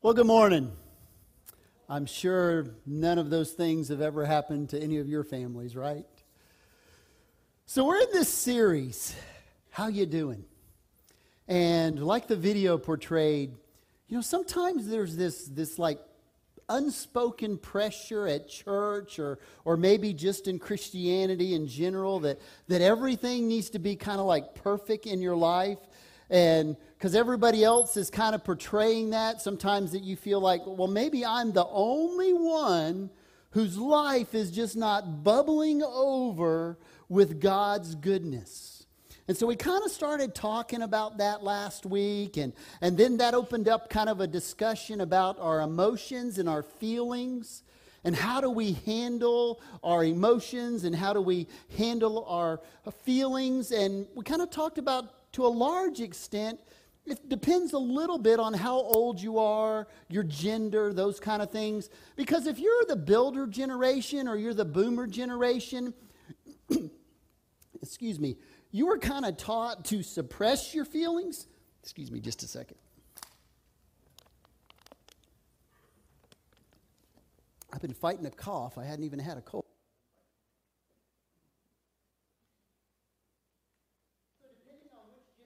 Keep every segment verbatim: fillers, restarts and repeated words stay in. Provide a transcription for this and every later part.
Well, good morning. I'm sure none of those things have ever happened to any of your families, right? So we're in this series, How You Doing? And like the video portrayed, you know, sometimes there's this, this like unspoken pressure at church or, or maybe just in Christianity in general that, that everything needs to be kind of like perfect in your life. And because everybody else is kind of portraying that, sometimes that you feel like, well, maybe I'm the only one whose life is just not bubbling over with God's goodness. And so we kind of started talking about that last week, and, and then that opened up kind of a discussion about our emotions and our feelings. And how do we handle our emotions, and how do we handle our feelings? And we kind of talked about, to a large extent, it depends a little bit on how old you are, your gender, those kind of things. Because if you're the builder generation or you're the boomer generation, excuse me, you were kind of taught to suppress your feelings. Excuse me just a second. I've been fighting a cough. I hadn't even had a cold.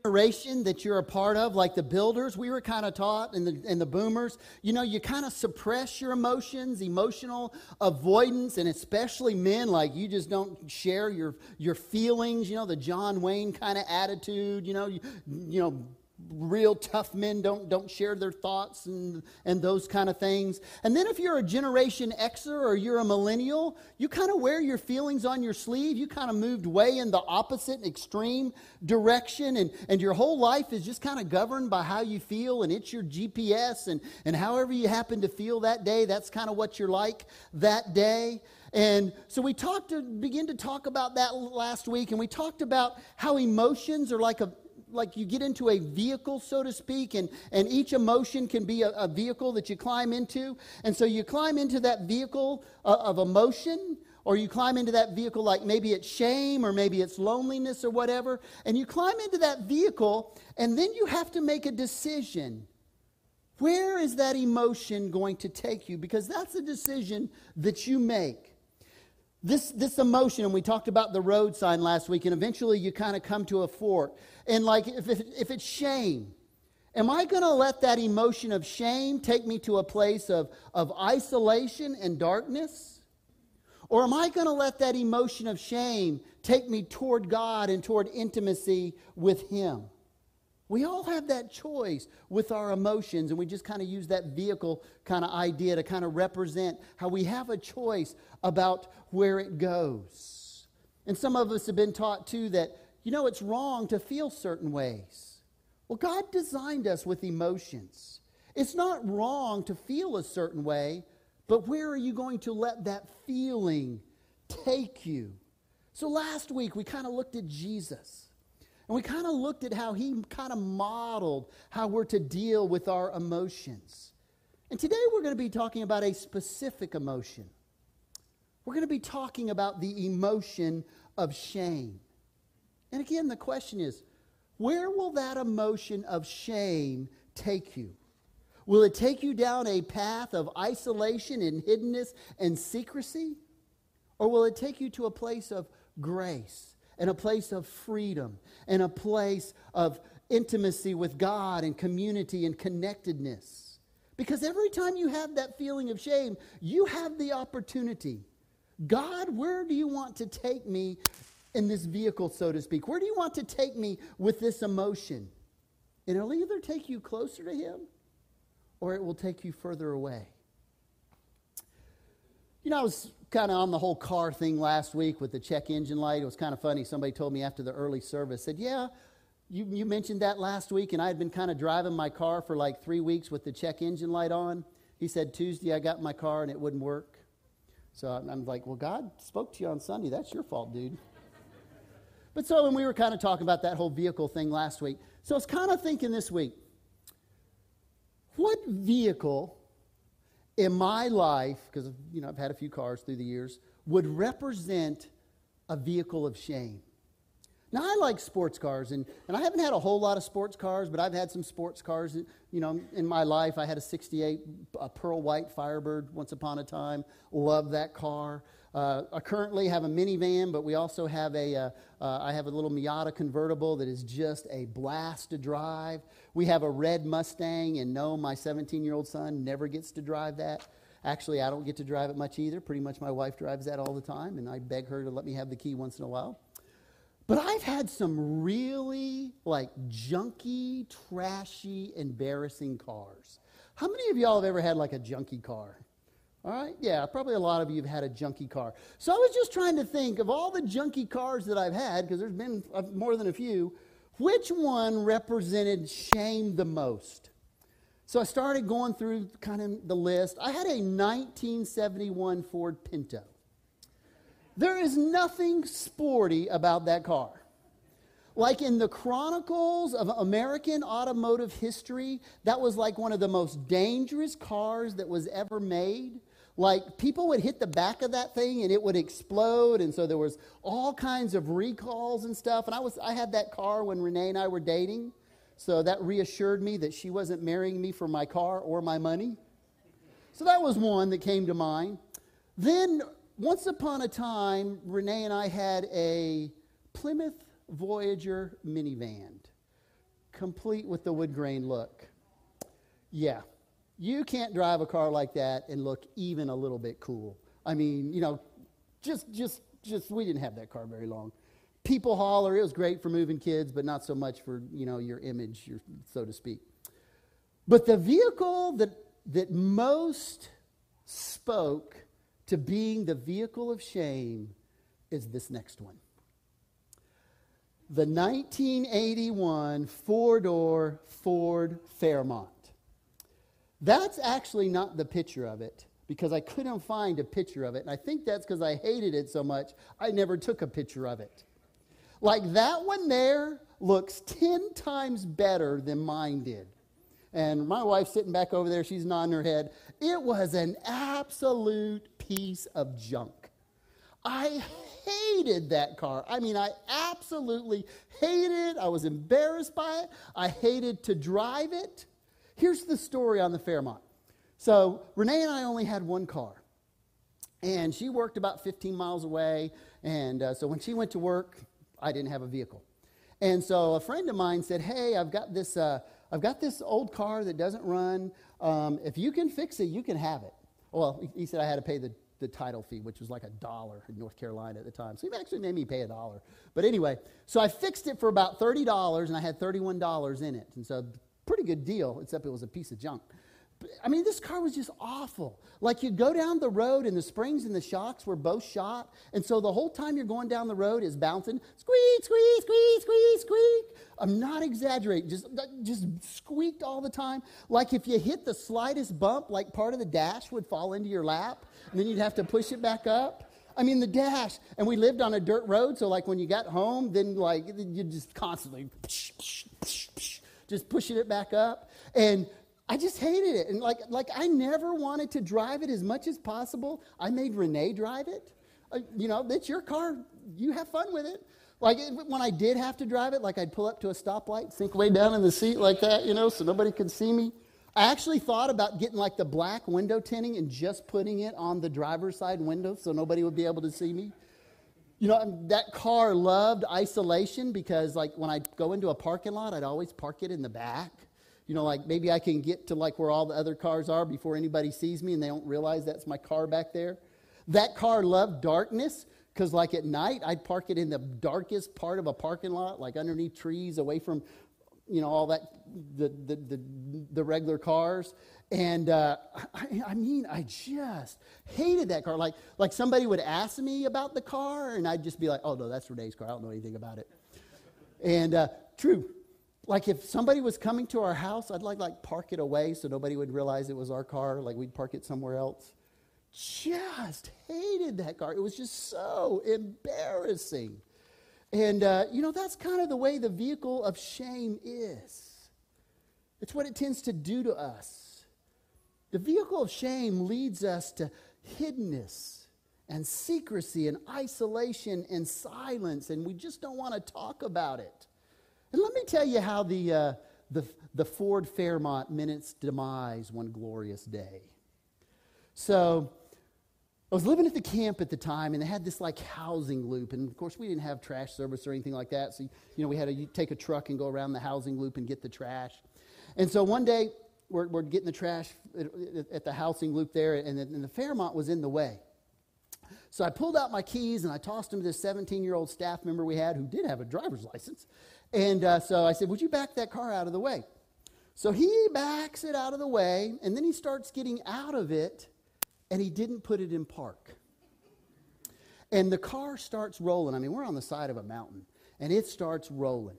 Generation that you're a part of, like the builders, we were kind of taught, and the and the boomers, you know, you kind of suppress your emotions, emotional avoidance, and especially men, like you just don't share your your feelings, you know, the John Wayne kind of attitude, you know, you, you know, real tough men don't don't share their thoughts and and those kind of things. And then if you're a Generation Xer or you're a millennial, you kind of wear your feelings on your sleeve. You kind of moved way in the opposite extreme direction, and and your whole life is just kind of governed by how you feel, and it's your G P S, and and however you happen to feel that day, that's kind of what you're like that day. And so we talked to begin to talk about that last week, and we talked about how emotions are like a like you get into a vehicle, so to speak, and, and each emotion can be a, a vehicle that you climb into. And so you climb into that vehicle uh, of emotion, or you climb into that vehicle like maybe it's shame or maybe it's loneliness or whatever. And you climb into that vehicle, and then you have to make a decision. Where is that emotion going to take you? Because that's a decision that you make. This this emotion, and we talked about the road sign last week, and eventually you kind of come to a fork. And like, if, if, if it's shame, am I going to let that emotion of shame take me to a place of, of isolation and darkness? Or am I going to let that emotion of shame take me toward God and toward intimacy with Him? We all have that choice with our emotions, and we just kind of use that vehicle kind of idea to kind of represent how we have a choice about where it goes. And some of us have been taught, too, that, you know, it's wrong to feel certain ways. Well, God designed us with emotions. It's not wrong to feel a certain way, but where are you going to let that feeling take you? So last week, we kind of looked at Jesus. And we kind of looked at how He kind of modeled how we're to deal with our emotions. And today we're going to be talking about a specific emotion. We're going to be talking about the emotion of shame. And again, the question is, where will that emotion of shame take you? Will it take you down a path of isolation and hiddenness and secrecy? Or will it take you to a place of grace? And a place of freedom, and a place of intimacy with God and community and connectedness. Because every time you have that feeling of shame, you have the opportunity. God, where do you want to take me in this vehicle, so to speak? Where do you want to take me with this emotion? And it'll either take you closer to Him, or it will take you further away. You know, I was kind of on the whole car thing last week with the check engine light. It was kind of funny. Somebody told me after the early service, said, yeah, you, you mentioned that last week, and I had been kind of driving my car for like three weeks with the check engine light on. He said, Tuesday I got in my car, and it wouldn't work. So I'm, I'm like, well, God spoke to you on Sunday. That's your fault, dude. But so, and we were kind of talking about that whole vehicle thing last week. So I was kind of thinking this week, what vehicle in my life, because, you know, I've had a few cars through the years, would represent a vehicle of shame? Now, I like sports cars, and, and I haven't had a whole lot of sports cars, but I've had some sports cars, you know, in my life. I had a sixty-eight, a pearl white Firebird once upon a time. Love that car. Uh, I currently have a minivan, but we also have a, uh, uh, I have a little Miata convertible that is just a blast to drive. We have a red Mustang, and no, my seventeen-year-old son never gets to drive that. Actually, I don't get to drive it much either. Pretty much my wife drives that all the time, and I beg her to let me have the key once in a while. But I've had some really, like, junky, trashy, embarrassing cars. How many of y'all have ever had, like, a junky car? All right? Yeah, probably a lot of you have had a junky car. So I was just trying to think of all the junky cars that I've had, because there's been more than a few, which one represented shame the most? So I started going through kind of the list. I had a nineteen seventy-one Ford Pinto. There is nothing sporty about that car. Like in the chronicles of American automotive history, that was like one of the most dangerous cars that was ever made. Like people would hit the back of that thing and it would explode, and so there was all kinds of recalls and stuff. And I was I had that car when Renee and I were dating, so that reassured me that she wasn't marrying me for my car or my money. So that was one that came to mind. Then once upon a time, Renee and I had a Plymouth Voyager minivan, complete with the wood grain look. Yeah, you can't drive a car like that and look even a little bit cool. I mean, you know, just, just, just, we didn't have that car very long. People holler, it was great for moving kids, but not so much for, you know, your image, your, so to speak. But the vehicle that that most spoke to being the vehicle of shame is this next one. The nineteen eighty-one four-door Ford Fairmont. That's actually not the picture of it, because I couldn't find a picture of it, and I think that's because I hated it so much, I never took a picture of it. Like that one there looks ten times better than mine did. And my wife's sitting back over there, she's nodding her head. It was an absolute piece of junk. I hated that car. I mean, I absolutely hated it. I was embarrassed by it. I hated to drive it. Here's the story on the Fairmont. So Renee and I only had one car, and she worked about fifteen miles away. And uh, so when she went to work, I didn't have a vehicle. And so a friend of mine said, hey, I've got this... Uh, I've got this old car that doesn't run. Um, if you can fix it, you can have it. Well, he said I had to pay the, the title fee, which was like a dollar in North Carolina at the time. So he actually made me pay a dollar. But anyway, so I fixed it for about thirty dollars, and I had thirty-one dollars in it. And so pretty good deal, except it was a piece of junk. But, I mean, this car was just awful. Like you'd go down the road, and the springs and the shocks were both shot. And so the whole time you're going down the road is bouncing, squeak, squeak, squeak, squeak, squeak. I'm not exaggerating, just, just squeaked all the time. Like if you hit the slightest bump, like part of the dash would fall into your lap, and then you'd have to push it back up. I mean, the dash. And we lived on a dirt road, so like when you got home, then like you just constantly psh, psh, psh, psh, just pushing it back up. And I just hated it. And like, like I never wanted to drive it as much as possible. I made Renee drive it. Uh, you know, that's your car. You have fun with it. Like, when I did have to drive it, like, I'd pull up to a stoplight, sink way down in the seat like that, you know, so nobody could see me. I actually thought about getting, like, the black window tinting and just putting it on the driver's side window so nobody would be able to see me. You know, that car loved isolation because, like, when I go into a parking lot, I'd always park it in the back. You know, like, maybe I can get to, like, where all the other cars are before anybody sees me and they don't realize that's my car back there. That car loved darkness. Because, like, at night, I'd park it in the darkest part of a parking lot, like underneath trees, away from, you know, all that, the the the, the regular cars. And, uh, I, I mean, I just hated that car. Like, like somebody would ask me about the car, and I'd just be like, oh, no, that's Renee's car. I don't know anything about it. And, uh, true, like, if somebody was coming to our house, I'd, like, like park it away so nobody would realize it was our car. Like, we'd park it somewhere else. Just hated that car. It was just so embarrassing. And, uh, you know, that's kind of the way the vehicle of shame is. It's what it tends to do to us. The vehicle of shame leads us to hiddenness and secrecy and isolation and silence, and we just don't want to talk about it. And let me tell you how the, uh, the, the Ford Fairmont minutes demise one glorious day. So I was living at the camp at the time, and they had this like housing loop, and of course we didn't have trash service or anything like that, so you know we had to take a truck and go around the housing loop and get the trash. And so one day we're, we're getting the trash at, at the housing loop there, and the, and the Fairmont was in the way. So I pulled out my keys and I tossed them to this seventeen-year-old staff member we had who did have a driver's license. And uh, so I said, would you back that car out of the way? So he backs it out of the way, and then he starts getting out of it, and he didn't put it in park. And the car starts rolling. I mean, we're on the side of a mountain, and it starts rolling.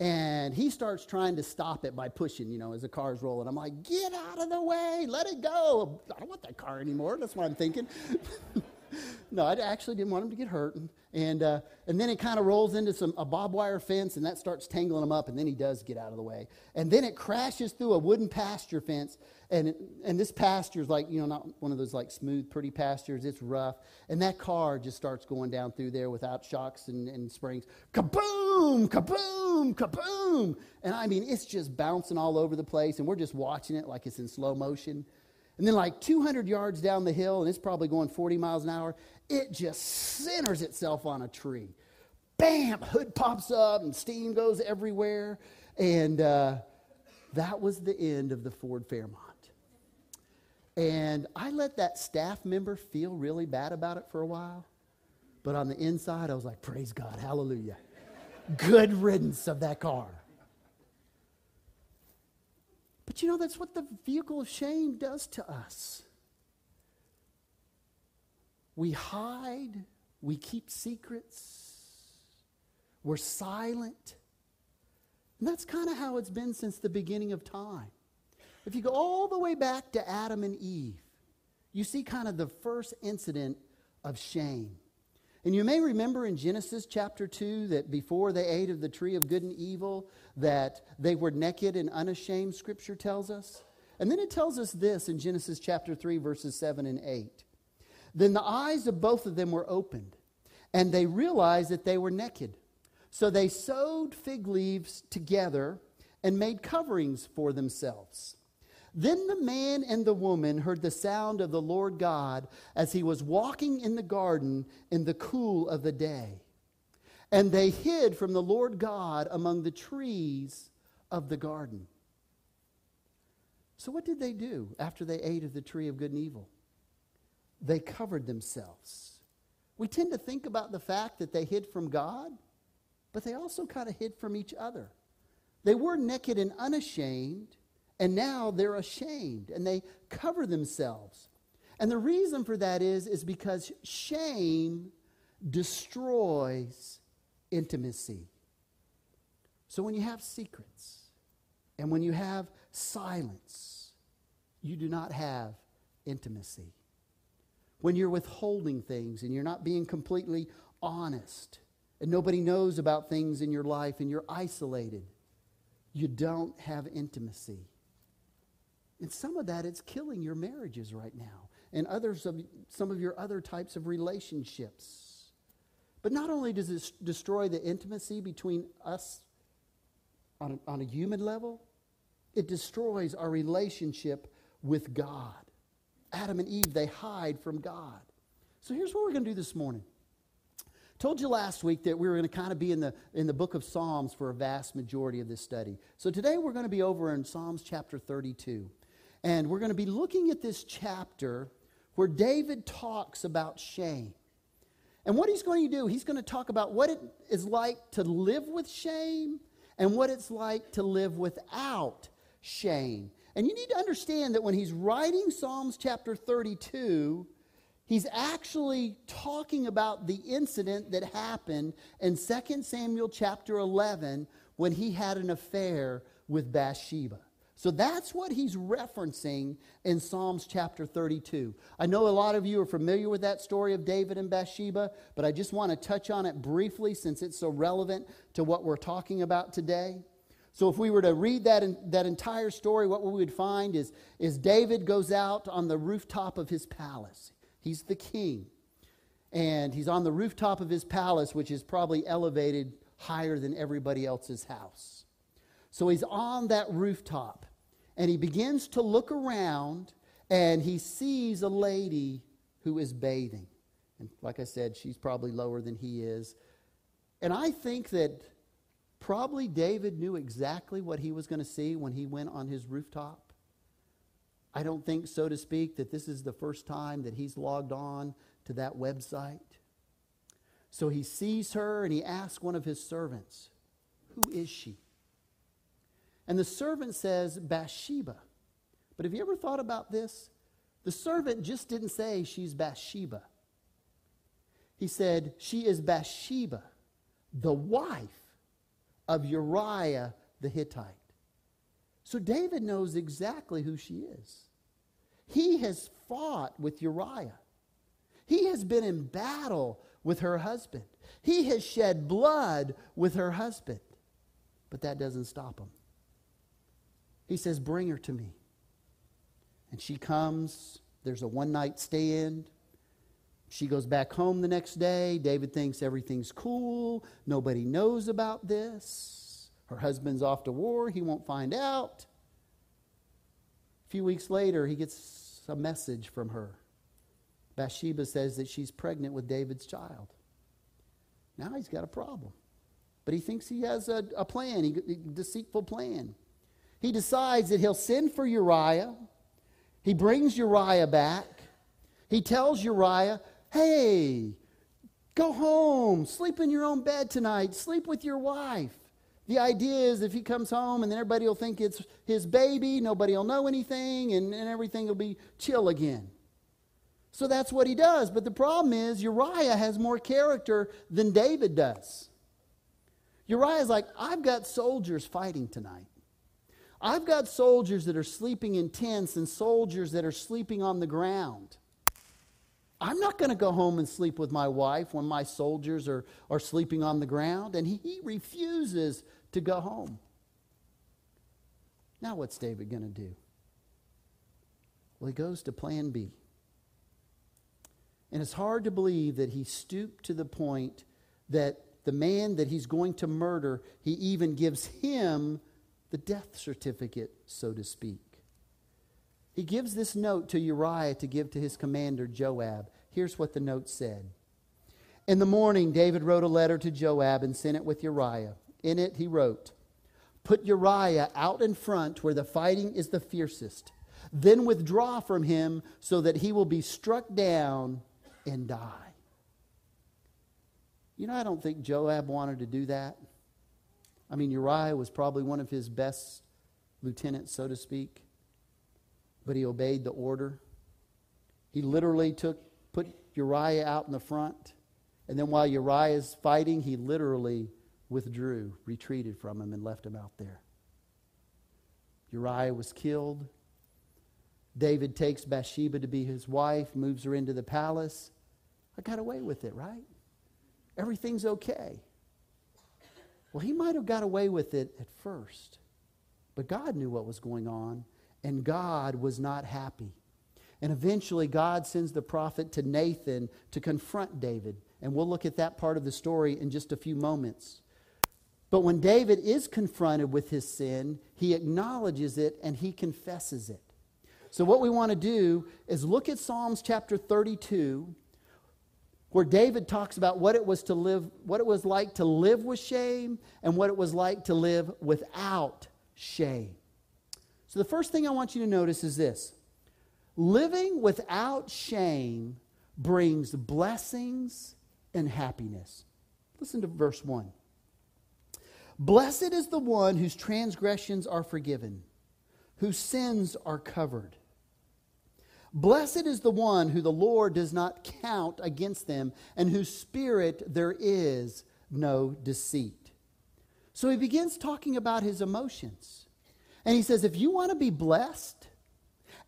And he starts trying to stop it by pushing, you know, as the car's rolling. I'm like, get out of the way. Let it go. I don't want that car anymore. That's what I'm thinking. No, I actually didn't want him to get hurt. And and, uh, and then it kind of rolls into some a barbed wire fence, and that starts tangling him up, and then he does get out of the way. And then it crashes through a wooden pasture fence, and it, and this pasture is like, you know, not one of those like smooth, pretty pastures. It's rough. And that car just starts going down through there without shocks and, and springs. Kaboom, kaboom, kaboom. And I mean, it's just bouncing all over the place, and we're just watching it like it's in slow motion. And then like two hundred yards down the hill, and it's probably going forty miles an hour, it just centers itself on a tree. Bam! Hood pops up and steam goes everywhere. And uh, that was the end of the Ford Fairmont. And I let that staff member feel really bad about it for a while. But on the inside, I was like, praise God, hallelujah. Good riddance of that car. But you know, that's what the vehicle of shame does to us. We hide, we keep secrets, we're silent. And that's kind of how it's been since the beginning of time. If you go all the way back to Adam and Eve, you see kind of the first incident of shame. And you may remember in Genesis chapter two that before they ate of the tree of good and evil, that they were naked and unashamed, Scripture tells us. And then it tells us this in Genesis chapter three, verses seven and eight. Then the eyes of both of them were opened, and they realized that they were naked. So they sewed fig leaves together and made coverings for themselves. Then the man and the woman heard the sound of the Lord God as he was walking in the garden in the cool of the day. And they hid from the Lord God among the trees of the garden. So what did they do after they ate of the tree of good and evil? They covered themselves. We tend to think about the fact that they hid from God, but they also kind of hid from each other. They were naked and unashamed. And now they're ashamed, and they cover themselves. And the reason for that is, is because shame destroys intimacy. So when you have secrets, and when you have silence, you do not have intimacy. When you're withholding things, and you're not being completely honest, and nobody knows about things in your life, and you're isolated, you don't have intimacy. And some of that, it's killing your marriages right now and others of some of your other types of relationships. But not only does it destroy the intimacy between us on a, on a human level, it destroys our relationship with God. Adam and Eve, they hide from God. So here's what we're going to do this morning. Told you last week that we were going to kind of be in the in the book of Psalms for a vast majority of this study. So today we're going to be over in Psalms chapter thirty-two. And we're going to be looking at this chapter where David talks about shame. And what he's going to do, he's going to talk about what it is like to live with shame and what it's like to live without shame. And you need to understand that when he's writing Psalms chapter thirty-two, he's actually talking about the incident that happened in Second Samuel chapter eleven when he had an affair with Bathsheba. So that's what he's referencing in Psalms chapter thirty-two. I know a lot of you are familiar with that story of David and Bathsheba, but I just want to touch on it briefly since it's so relevant to what we're talking about today. So if we were to read that in, that entire story, what we would find is, is David goes out on the rooftop of his palace. He's the king. and he's on the rooftop of his palace, which is probably elevated higher than everybody else's house. So he's on that rooftop, and he begins to look around, and he sees a lady who is bathing. And like I said, she's probably lower than he is. And I think that probably David knew exactly what he was going to see when he went on his rooftop. I don't think, so to speak, that this is the first time that he's logged on to that website. So he sees her, and he asks one of his servants, "Who is she?" And the servant says, "Bathsheba." But have you ever thought about this? The servant just didn't say she's Bathsheba. He said, "She is Bathsheba, the wife of Uriah the Hittite." So David knows exactly who she is. He has fought with Uriah. He has been in battle with her husband. He has shed blood with her husband. But that doesn't stop him. He says, "Bring her to me." And she comes. There's a one-night stand. She goes back home the next day. David thinks everything's cool. Nobody knows about this. Her husband's off to war. He won't find out. A few weeks later, he gets a message from her. Bathsheba says that she's pregnant with David's child. Now he's got a problem. But he thinks he has a, a plan, a deceitful plan. He decides that he'll send for Uriah. He brings Uriah back. He tells Uriah, "Hey, go home, sleep in your own bed tonight, sleep with your wife." The idea is if he comes home and then everybody will think it's his baby, nobody will know anything, and, and everything will be chill again. So that's what he does. But the problem is Uriah has more character than David does. Uriah's like, "I've got soldiers fighting tonight. I've got soldiers that are sleeping in tents and soldiers that are sleeping on the ground. I'm not going to go home and sleep with my wife when my soldiers are, are sleeping on the ground." And he, he refuses to go home. Now what's David going to do? Well, he goes to plan B. And it's hard to believe that he stooped to the point that the man that he's going to murder, he even gives him the death certificate, so to speak. He gives this note to Uriah to give to his commander, Joab. Here's what the note said. "In the morning, David wrote a letter to Joab and sent it with Uriah. In it, he wrote, 'Put Uriah out in front where the fighting is the fiercest. Then withdraw from him so that he will be struck down and die.'" You know, I don't think Joab wanted to do that. I mean, Uriah was probably one of his best lieutenants, so to speak. But he obeyed the order. He literally took, put Uriah out in the front. And then while Uriah's fighting, he literally withdrew, retreated from him, and left him out there. Uriah was killed. David takes Bathsheba to be his wife, moves her into the palace. "I got away with it, right? Everything's okay." Well, he might have got away with it at first. But God knew what was going on. And God was not happy. And eventually God sends the prophet to Nathan to confront David. And we'll look at that part of the story in just a few moments. But when David is confronted with his sin, he acknowledges it and he confesses it. So what we want to do is look at Psalms chapter thirty-two, where David talks about what it was to live, what it was like to live with shame and what it was like to live without shame. So the first thing I want you to notice is this. Living without shame brings blessings and happiness. Listen to verse one. "Blessed is the one whose transgressions are forgiven, whose sins are covered. Blessed is the one who the Lord does not count against them, and whose spirit there is no deceit." So he begins talking about his emotions. And he says, if you want to be blessed,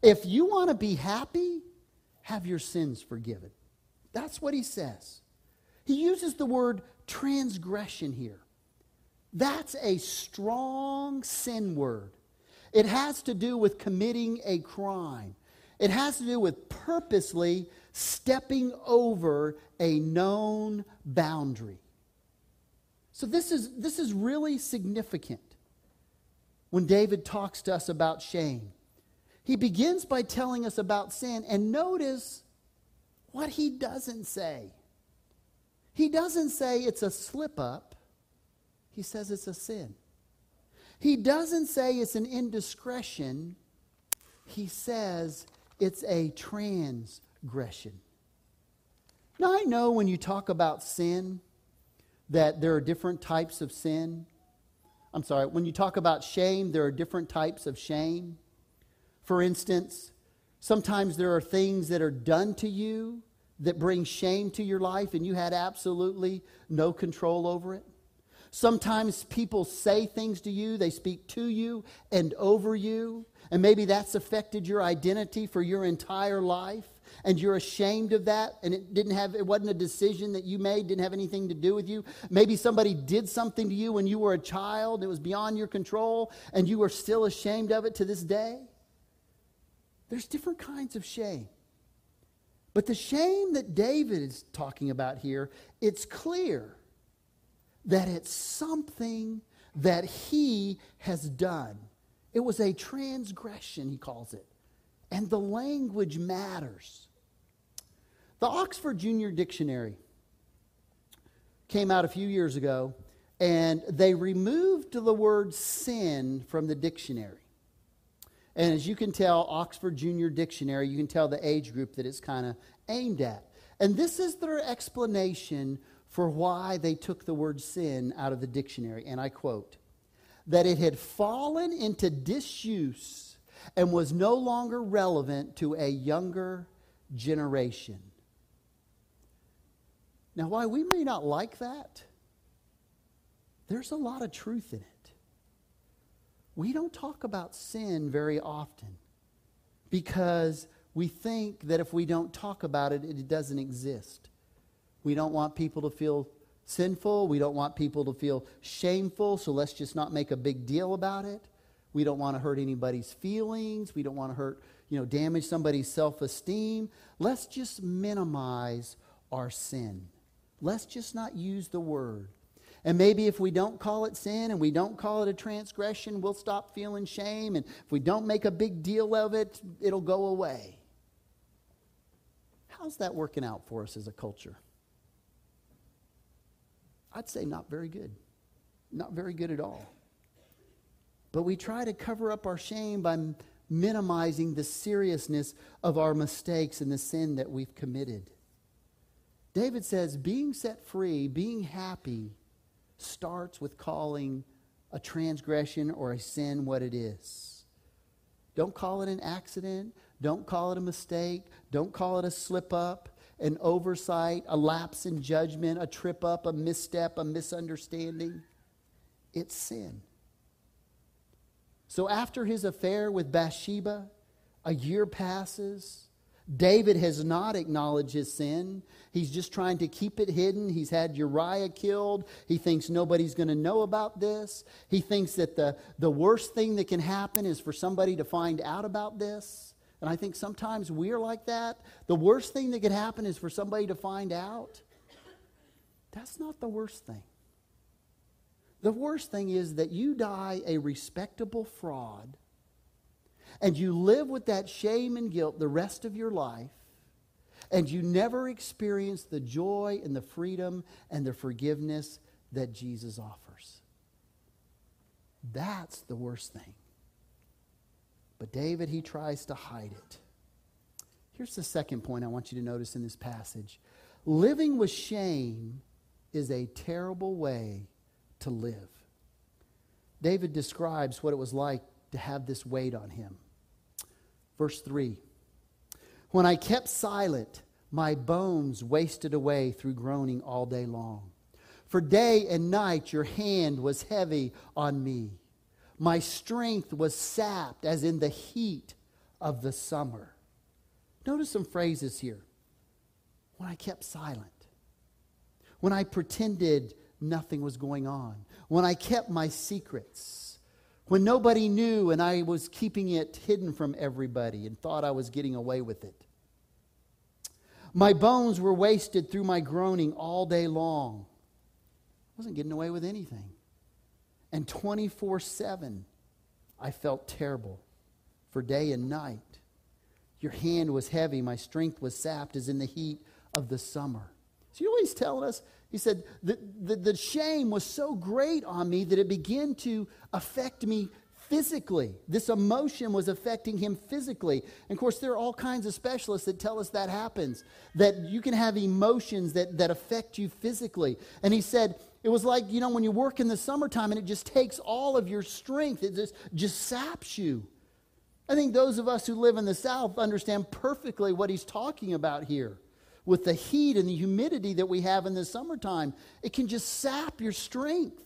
if you want to be happy, have your sins forgiven. That's what he says. He uses the word transgression here. That's a strong sin word. It has to do with committing a crime. It has to do with purposely stepping over a known boundary. So this is, this is really significant when David talks to us about shame. He begins by telling us about sin, and notice what he doesn't say. He doesn't say it's a slip-up. He says it's a sin. He doesn't say it's an indiscretion. He says it's a transgression. Now, I know when you talk about sin that there are different types of sin. I'm sorry, when you talk about shame, there are different types of shame. For instance, sometimes there are things that are done to you that bring shame to your life and you had absolutely no control over it. Sometimes people say things to you, they speak to you and over you, and maybe that's affected your identity for your entire life, and you're ashamed of that, and it didn't have, it wasn't a decision that you made, didn't have anything to do with you. Maybe somebody did something to you when you were a child, and it was beyond your control, and you are still ashamed of it to this day. There's different kinds of shame. But the shame that David is talking about here, it's clear that it's something that he has done. It was a transgression, he calls it. And the language matters. The Oxford Junior Dictionary came out a few years ago, and they removed the word sin from the dictionary. And as you can tell, Oxford Junior Dictionary, you can tell the age group that it's kind of aimed at. And this is their explanation for why they took the word sin out of the dictionary. And I quote, that it had fallen into disuse and was no longer relevant to a younger generation. Now, while we may not like that, there's a lot of truth in it. We don't talk about sin very often because we think that if we don't talk about it, it doesn't exist. We don't want people to feel sinful. We don't want people to feel shameful, so let's just not make a big deal about it. We don't want to hurt anybody's feelings. We don't want to hurt, you know, damage somebody's self-esteem. Let's just minimize our sin. Let's just not use the word. And maybe if we don't call it sin and we don't call it a transgression, we'll stop feeling shame. And if we don't make a big deal of it, it'll go away. How's that working out for us as a culture? I'd say not very good. Not very good at all. But we try to cover up our shame by m- minimizing the seriousness of our mistakes and the sin that we've committed. David says, being set free, being happy, starts with calling a transgression or a sin what it is. Don't call it an accident. Don't call it a mistake. Don't call it a slip up, an oversight, a lapse in judgment, a trip up, a misstep, a misunderstanding. It's sin. So after his affair with Bathsheba, a year passes. David has not acknowledged his sin. He's just trying to keep it hidden. He's had Uriah killed. He thinks nobody's going to know about this. He thinks that the, the worst thing that can happen is for somebody to find out about this. And I think sometimes we're like that. The worst thing that could happen is for somebody to find out. That's not the worst thing. The worst thing is that you die a respectable fraud, and you live with that shame and guilt the rest of your life, and you never experience the joy and the freedom and the forgiveness that Jesus offers. That's the worst thing. But David, he tries to hide it. Here's the second point I want you to notice in this passage. Living with shame is a terrible way to live. David describes what it was like to have this weight on him. Verse three, when I kept silent, my bones wasted away through groaning all day long. For day and night your hand was heavy on me. My strength was sapped as in the heat of the summer. Notice some phrases here. When I kept silent. When I pretended nothing was going on. When I kept my secrets. when nobody knew and I was keeping it hidden from everybody and thought I was getting away with it. My bones were wasted through my groaning all day long. I wasn't getting away with anything. And twenty-four seven, I felt terrible for day and night. Your hand was heavy. My strength was sapped as in the heat of the summer. So you know what he's telling us? He said, the, the, the shame was so great on me that it began to affect me physically. This emotion was affecting him physically. And of course, there are all kinds of specialists that tell us that happens, that you can have emotions that, that affect you physically. And he said, it was like, you know, when you work in the summertime and it just takes all of your strength. It just, just saps you. I think those of us who live in the South understand perfectly what he's talking about here. With the heat and the humidity that we have in the summertime, it can just sap your strength.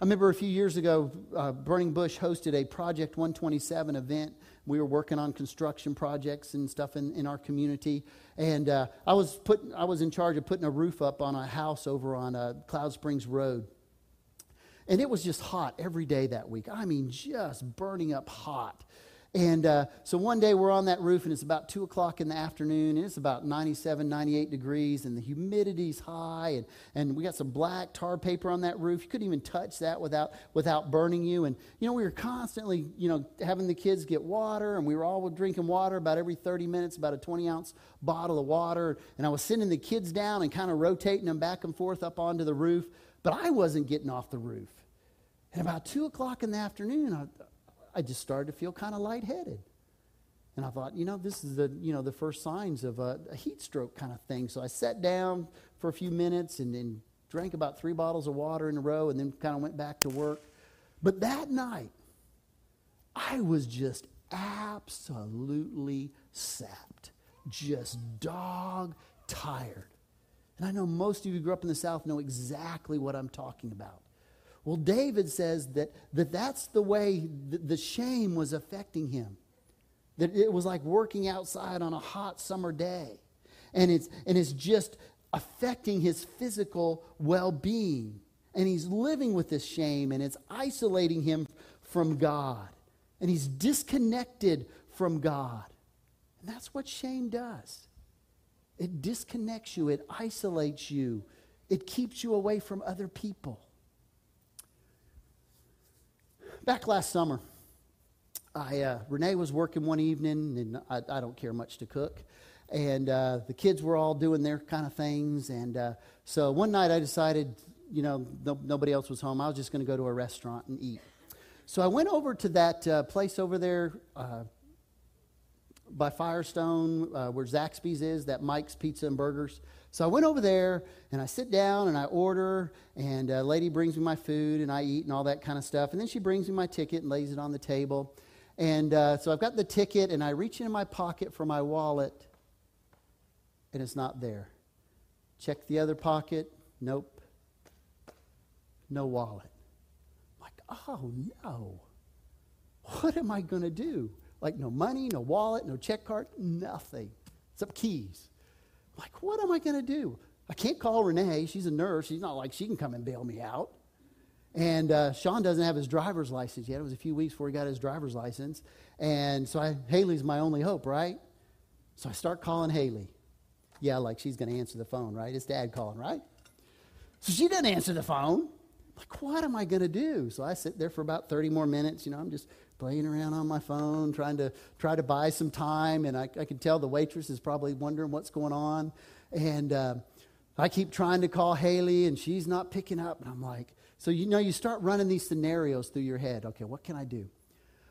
I remember a few years ago, uh, Burning Bush hosted a Project one twenty-seven event. We were working on construction projects and stuff in, in our community. And uh, I was put, I was in charge of putting a roof up on a house over on uh, Cloud Springs Road. And it was just hot every day that week. I mean, just burning up hot. And uh, so one day we're on that roof and it's about two o'clock in the afternoon and it's about ninety-seven, ninety-eight degrees and the humidity's high and, and we got some black tar paper on that roof. You couldn't even touch that without without burning you. And, you know, we were constantly, you know, having the kids get water and we were all drinking water about every thirty minutes, about a twenty-ounce bottle of water. And I was sending the kids down and kind of rotating them back and forth up onto the roof, but I wasn't getting off the roof. And about two o'clock in the afternoon, I I just started to feel kind of lightheaded. And I thought, you know, this is the, you know, the first signs of a, a heat stroke kind of thing. So I sat down for a few minutes and then drank about three bottles of water in a row and then kind of went back to work. But that night, I was just absolutely sapped, just dog tired. And I know most of you who grew up in the South know exactly what I'm talking about. Well, David says that, that that's the way th- the shame was affecting him. That it was like working outside on a hot summer day. And it's, and it's just affecting his physical well-being. And he's living with this shame, and it's isolating him from God. And he's disconnected from God. And that's what shame does. It disconnects you. It isolates you. It keeps you away from other people. Back last summer, I uh, Renee was working one evening, and I, I don't care much to cook, and uh, the kids were all doing their kind of things, and uh, so one night I decided, you know, no, nobody else was home, I was just going to go to a restaurant and eat. So I went over to that uh, place over there uh, by Firestone, uh, where Zaxby's is, that Mike's Pizza and Burgers. So I went over there, and I sit down, and I order, and a lady brings me my food, and I eat, and all that kind of stuff. And then she brings me my ticket and lays it on the table. And uh, so I've got the ticket, and I reach into my pocket for my wallet, and it's not there. Check the other pocket. Nope. No wallet. I'm like, oh, no. What am I going to do? Like, no money, no wallet, no check card, nothing. Except keys. Like, what am I going to do? I can't call Renee. She's a nurse. She's not like she can come and bail me out. And uh, Sean doesn't have his driver's license yet. It was a few weeks before he got his driver's license. And so I, Haley's my only hope, right? So I start calling Haley. Yeah, like she's going to answer the phone, right? It's Dad calling, right? So she doesn't answer the phone. I'm like, what am I going to do? So I sit there for about thirty more minutes. You know, I'm just playing around on my phone, trying to try to buy some time, and I, I can tell the waitress is probably wondering what's going on, and uh, I keep trying to call Haley, and she's not picking up, and I'm like, so you know, you start running these scenarios through your head. Okay, what can I do?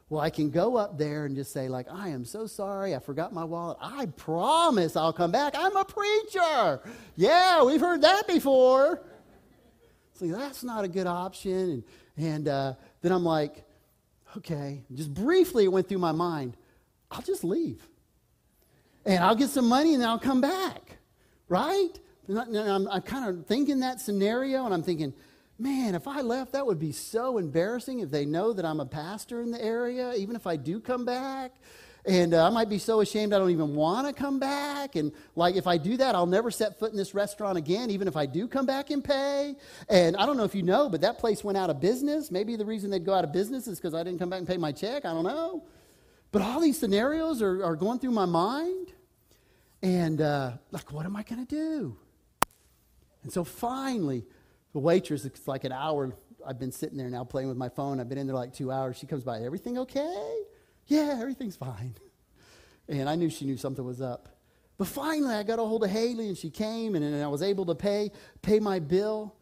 Well, I can go up there and just say, like, I am so sorry, I forgot my wallet. I promise I'll come back. I'm a preacher. Yeah, we've heard that before. So that's not a good option, and, and uh, then I'm like, okay, just briefly it went through my mind, I'll just leave. And I'll get some money and then I'll come back, right? And I'm, I'm kind of thinking that scenario, and I'm thinking, man, if I left, that would be so embarrassing if they know that I'm a pastor in the area, even if I do come back. And uh, I might be so ashamed I don't even want to come back. And like, if I do that, I'll never set foot in this restaurant again, even if I do come back and pay. And I don't know if you know, but that place went out of business. Maybe the reason they'd go out of business is because I didn't come back and pay my check. I don't know. But all these scenarios are, are going through my mind. And uh, like, what am I going to do? And so finally, the waitress, it's like an hour. I've been sitting there now playing with my phone. I've been in there like two hours. She comes by, everything okay? Yeah, everything's fine. And I knew she knew something was up. But finally, I got a hold of Haley, and she came, and, and I was able to pay pay my bill.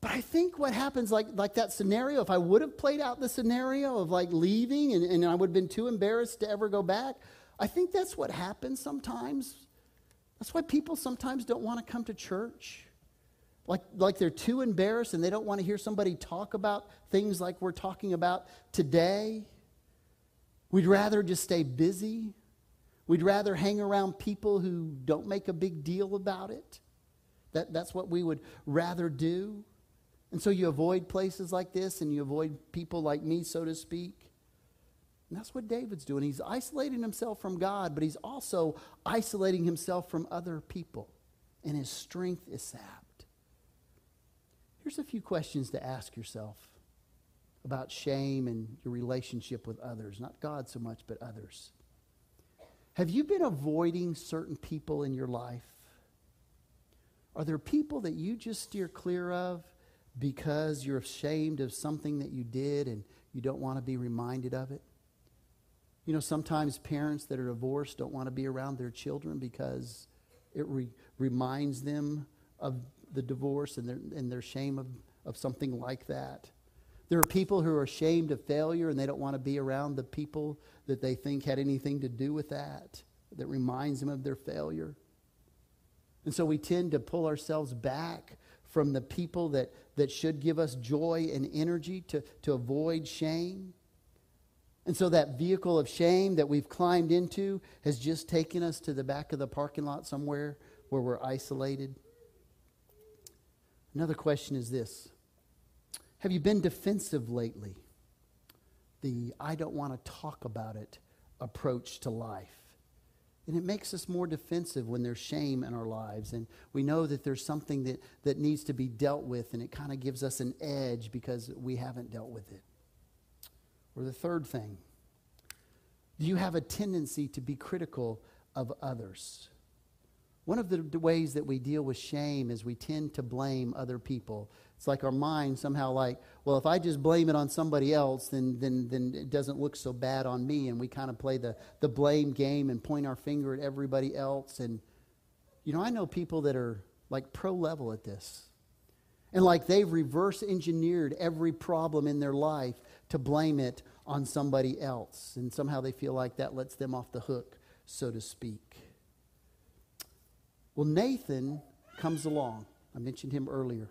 But I think what happens, like, like that scenario, if I would have played out the scenario of, like, leaving, and, and I would have been too embarrassed to ever go back, I think that's what happens sometimes. That's why people sometimes don't want to come to church. Like, like they're too embarrassed, and they don't want to hear somebody talk about things like we're talking about today. We'd rather just stay busy. We'd rather hang around people who don't make a big deal about it. That, that's what we would rather do. And so you avoid places like this, and you avoid people like me, so to speak. And that's what David's doing. He's isolating himself from God, but he's also isolating himself from other people. And his strength is sapped. Here's a few questions to ask yourself about shame and your relationship with others. Not God so much, but others. Have you been avoiding certain people in your life? Are there people that you just steer clear of because you're ashamed of something that you did and you don't want to be reminded of it? You know, sometimes parents that are divorced don't want to be around their children because it re- reminds them of the divorce and their, and their shame of, of something like that. There are people who are ashamed of failure, and they don't want to be around the people that they think had anything to do with that, that reminds them of their failure. And so we tend to pull ourselves back from the people that, that should give us joy and energy to, to avoid shame. And so that vehicle of shame that we've climbed into has just taken us to the back of the parking lot somewhere where we're isolated. Another question is this. Have you been defensive lately? The I don't want to talk about it approach to life. And it makes us more defensive when there's shame in our lives. And we know that there's something that, that needs to be dealt with, and it kind of gives us an edge because we haven't dealt with it. Or the third thing, do you have a tendency to be critical of others? One of the d- ways that we deal with shame is we tend to blame other people. It's like our mind somehow like, well, if I just blame it on somebody else, then then then it doesn't look so bad on me. And we kind of play the, the blame game and point our finger at everybody else. And, you know, I know people that are like pro level at this. And like they've reverse engineered every problem in their life to blame it on somebody else. And somehow they feel like that lets them off the hook, so to speak. Well, Nathan comes along. I mentioned him earlier.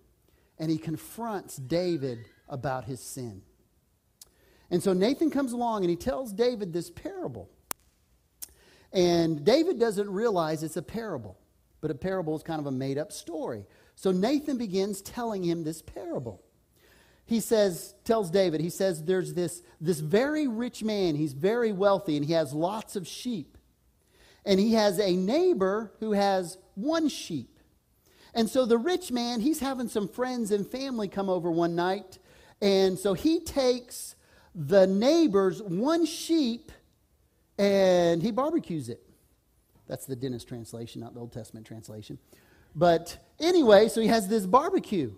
And he confronts David about his sin. And so Nathan comes along and he tells David this parable. And David doesn't realize it's a parable. But a parable is kind of a made-up story. So Nathan begins telling him this parable. He says, tells David, he says, there's this, this very rich man. He's very wealthy and he has lots of sheep. And he has a neighbor who has one sheep. And so the rich man, he's having some friends and family come over one night. And so he takes the neighbor's one sheep and he barbecues it. That's the Dennis translation, not the Old Testament translation. But anyway, so he has this barbecue.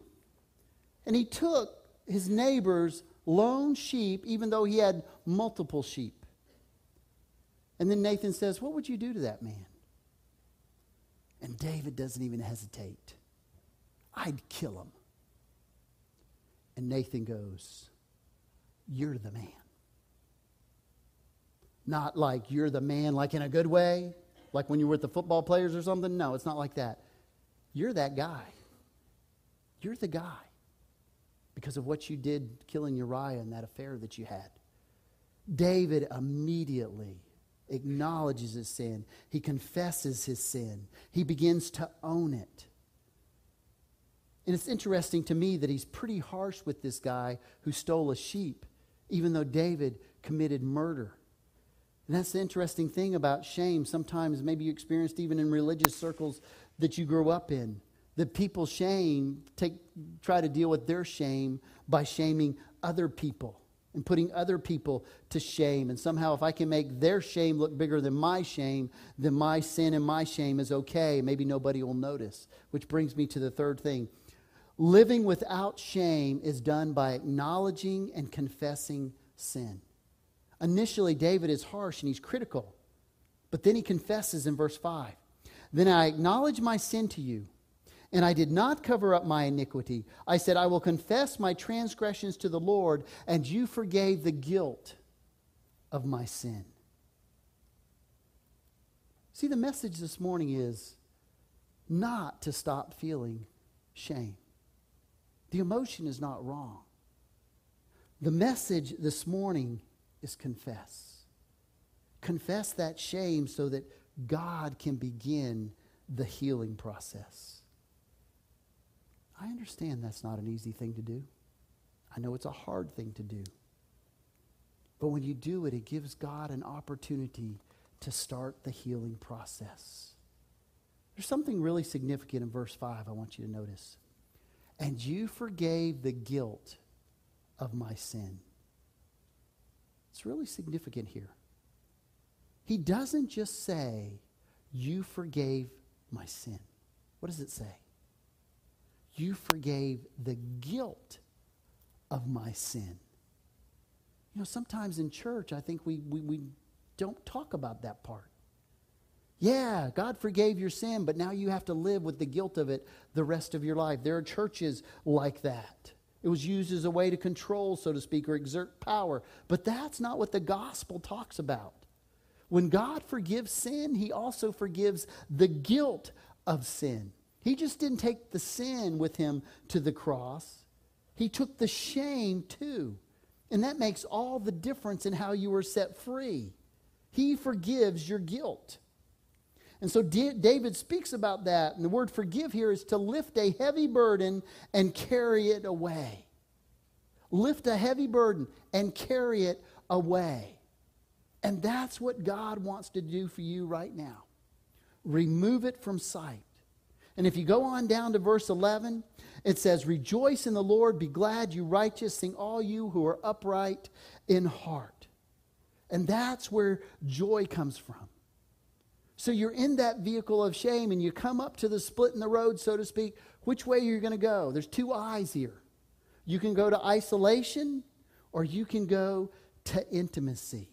And he took his neighbor's lone sheep, even though he had multiple sheep. And then Nathan says, what would you do to that man? And David doesn't even hesitate. I'd kill him. And Nathan goes, you're the man. Not like you're the man, like in a good way, like when you were with the football players or something. No, it's not like that. You're that guy. You're the guy. Because of what you did killing Uriah and that affair that you had. David immediately acknowledges his sin. He confesses his sin. He begins to own it. And it's interesting to me that he's pretty harsh with this guy who stole a sheep, even though David committed murder. And that's the interesting thing about shame. Sometimes maybe you experienced even in religious circles that you grew up in. The people shame, take, try to deal with their shame by shaming other people and putting other people to shame. And somehow if I can make their shame look bigger than my shame, then my sin and my shame is okay. Maybe nobody will notice. Which brings me to the third thing. Living without shame is done by acknowledging and confessing sin. Initially, David is harsh and he's critical. But then he confesses in verse five. Then I acknowledge my sin to you, and I did not cover up my iniquity. I said, I will confess my transgressions to the Lord, and you forgave the guilt of my sin. See, the message this morning is not to stop feeling shame. The emotion is not wrong. The message this morning is confess. Confess that shame so that God can begin the healing process. I understand that's not an easy thing to do. I know it's a hard thing to do. But when you do it, it gives God an opportunity to start the healing process. There's something really significant in verse five I want you to notice. And you forgave the guilt of my sin. It's really significant here. He doesn't just say, you forgave my sin. What does it say? You forgave the guilt of my sin. You know, sometimes in church, I think we, we, we don't talk about that part. Yeah, God forgave your sin, but now you have to live with the guilt of it the rest of your life. There are churches like that. It was used as a way to control, so to speak, or exert power. But that's not what the gospel talks about. When God forgives sin, he also forgives the guilt of sin. He just didn't take the sin with him to the cross. He took the shame too. And that makes all the difference in how you were set free. He forgives your guilt. And so D- David speaks about that. And the word forgive here is to lift a heavy burden and carry it away. Lift a heavy burden and carry it away. And that's what God wants to do for you right now. Remove it from sight. And if you go on down to verse eleven, it says, rejoice in the Lord, be glad, you righteous, sing all you who are upright in heart. And that's where joy comes from. So you're in that vehicle of shame and you come up to the split in the road, so to speak, which way you're going to go. There's two eyes here. You can go to isolation or you can go to intimacy.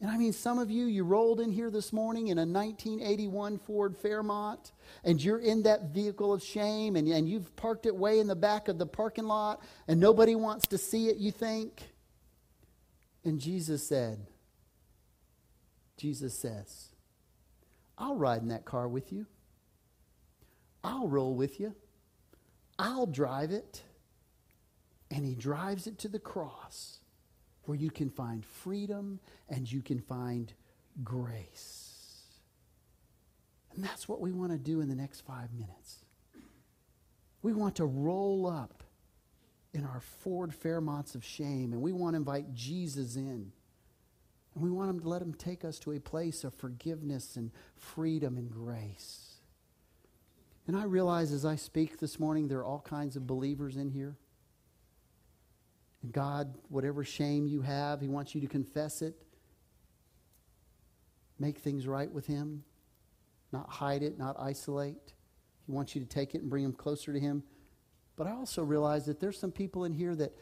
And I mean, some of you, you rolled in here this morning in a nineteen eighty-one Ford Fairmont, and you're in that vehicle of shame, and, and you've parked it way in the back of the parking lot, and nobody wants to see it, you think? And Jesus said, Jesus says, I'll ride in that car with you. I'll roll with you. I'll drive it. And he drives it to the cross, where you can find freedom and you can find grace. And that's what we want to do in the next five minutes. We want to roll up in our Ford Fairmonts of shame, and we want to invite Jesus in. And we want him to let him take us to a place of forgiveness and freedom and grace. And I realize as I speak this morning, there are all kinds of believers in here. And God, whatever shame you have, he wants you to confess it. Make things right with him. Not hide it, not isolate. He wants you to take it and bring him closer to him. But I also realize that there's some people in here that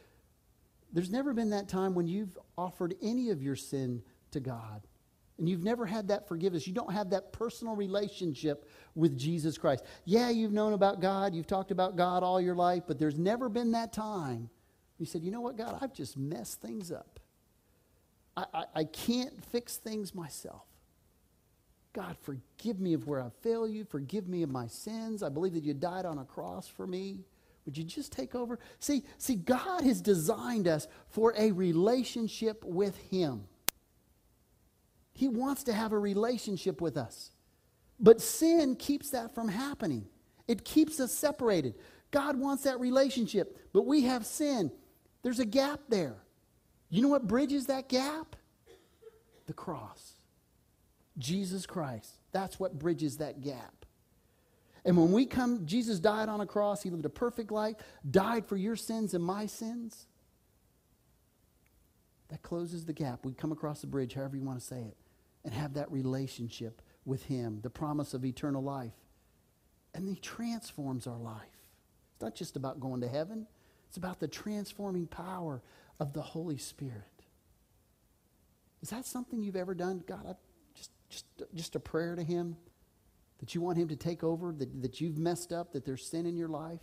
there's never been that time when you've offered any of your sin to God. And you've never had that forgiveness. You don't have that personal relationship with Jesus Christ. Yeah, you've known about God. You've talked about God all your life. But there's never been that time. You said, you know what, God, I've just messed things up. I, I, I can't fix things myself. God, forgive me of where I fail you. Forgive me of my sins. I believe that you died on a cross for me. Would you just take over? See, see, God has designed us for a relationship with him. He wants to have a relationship with us. But sin keeps that from happening. It keeps us separated. God wants that relationship, but we have sin. There's a gap there. You know what bridges that gap? the cross. Jesus Christ. That's what bridges that gap. And when we come, Jesus died on a cross. He lived a perfect life, died for your sins and my sins. That closes the gap. We come across the bridge, however you want to say it, and have that relationship with him, the promise of eternal life. And he transforms our life. It's not just about going to heaven. It's about the transforming power of the Holy Spirit. Is that something you've ever done? God, I, just, just, just a prayer to him? That you want him to take over, that, that you've messed up, that there's sin in your life.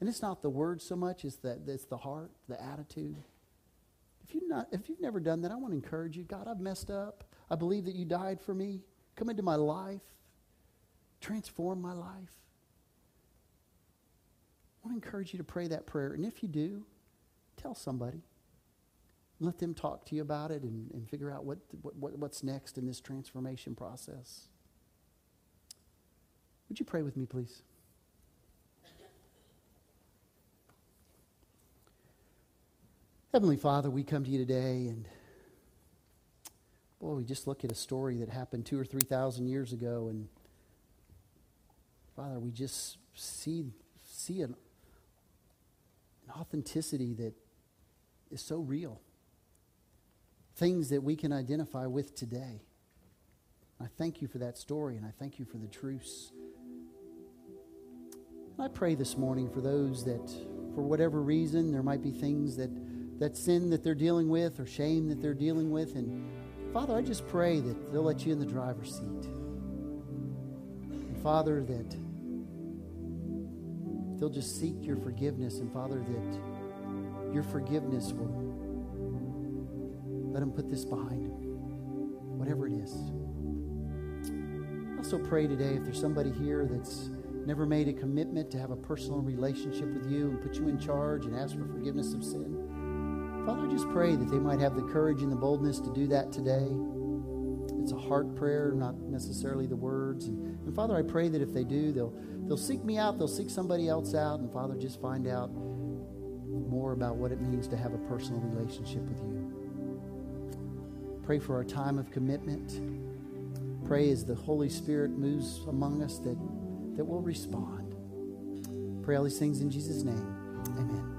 And it's not the word so much, it's the, it's the heart, the attitude. If, you're not, if you've never done that, I want to encourage you. God, I've messed up. I believe that you died for me. Come into my life. Transform my life. I want to encourage you to pray that prayer. And if you do, tell somebody. Let them talk to you about it and, and figure out what, what what's next in this transformation process. Would you pray with me, please? Heavenly Father, we come to you today, and boy, we just look at a story that happened two or three thousand years ago, and Father, we just see see an, an authenticity that is so real. Things that we can identify with today. I thank you for that story, and I thank you for the truths. I pray this morning for those that, for whatever reason, there might be things that, that sin that they're dealing with or shame that they're dealing with. And, Father, I just pray that they'll let you in the driver's seat. And, Father, that they'll just seek your forgiveness. And, Father, that your forgiveness will let them put this behind them, whatever it is. I also pray today if there's somebody here that's never made a commitment to have a personal relationship with you and put you in charge and ask for forgiveness of sin. Father, I just pray that they might have the courage and the boldness to do that today. It's a heart prayer, not necessarily the words. And, and Father, I pray that if they do, they'll they'll seek me out, they'll seek somebody else out, and Father, just find out more about what it means to have a personal relationship with you. Pray for our time of commitment. Pray as the Holy Spirit moves among us that that we'll respond. Pray all these things in Jesus' name. Amen.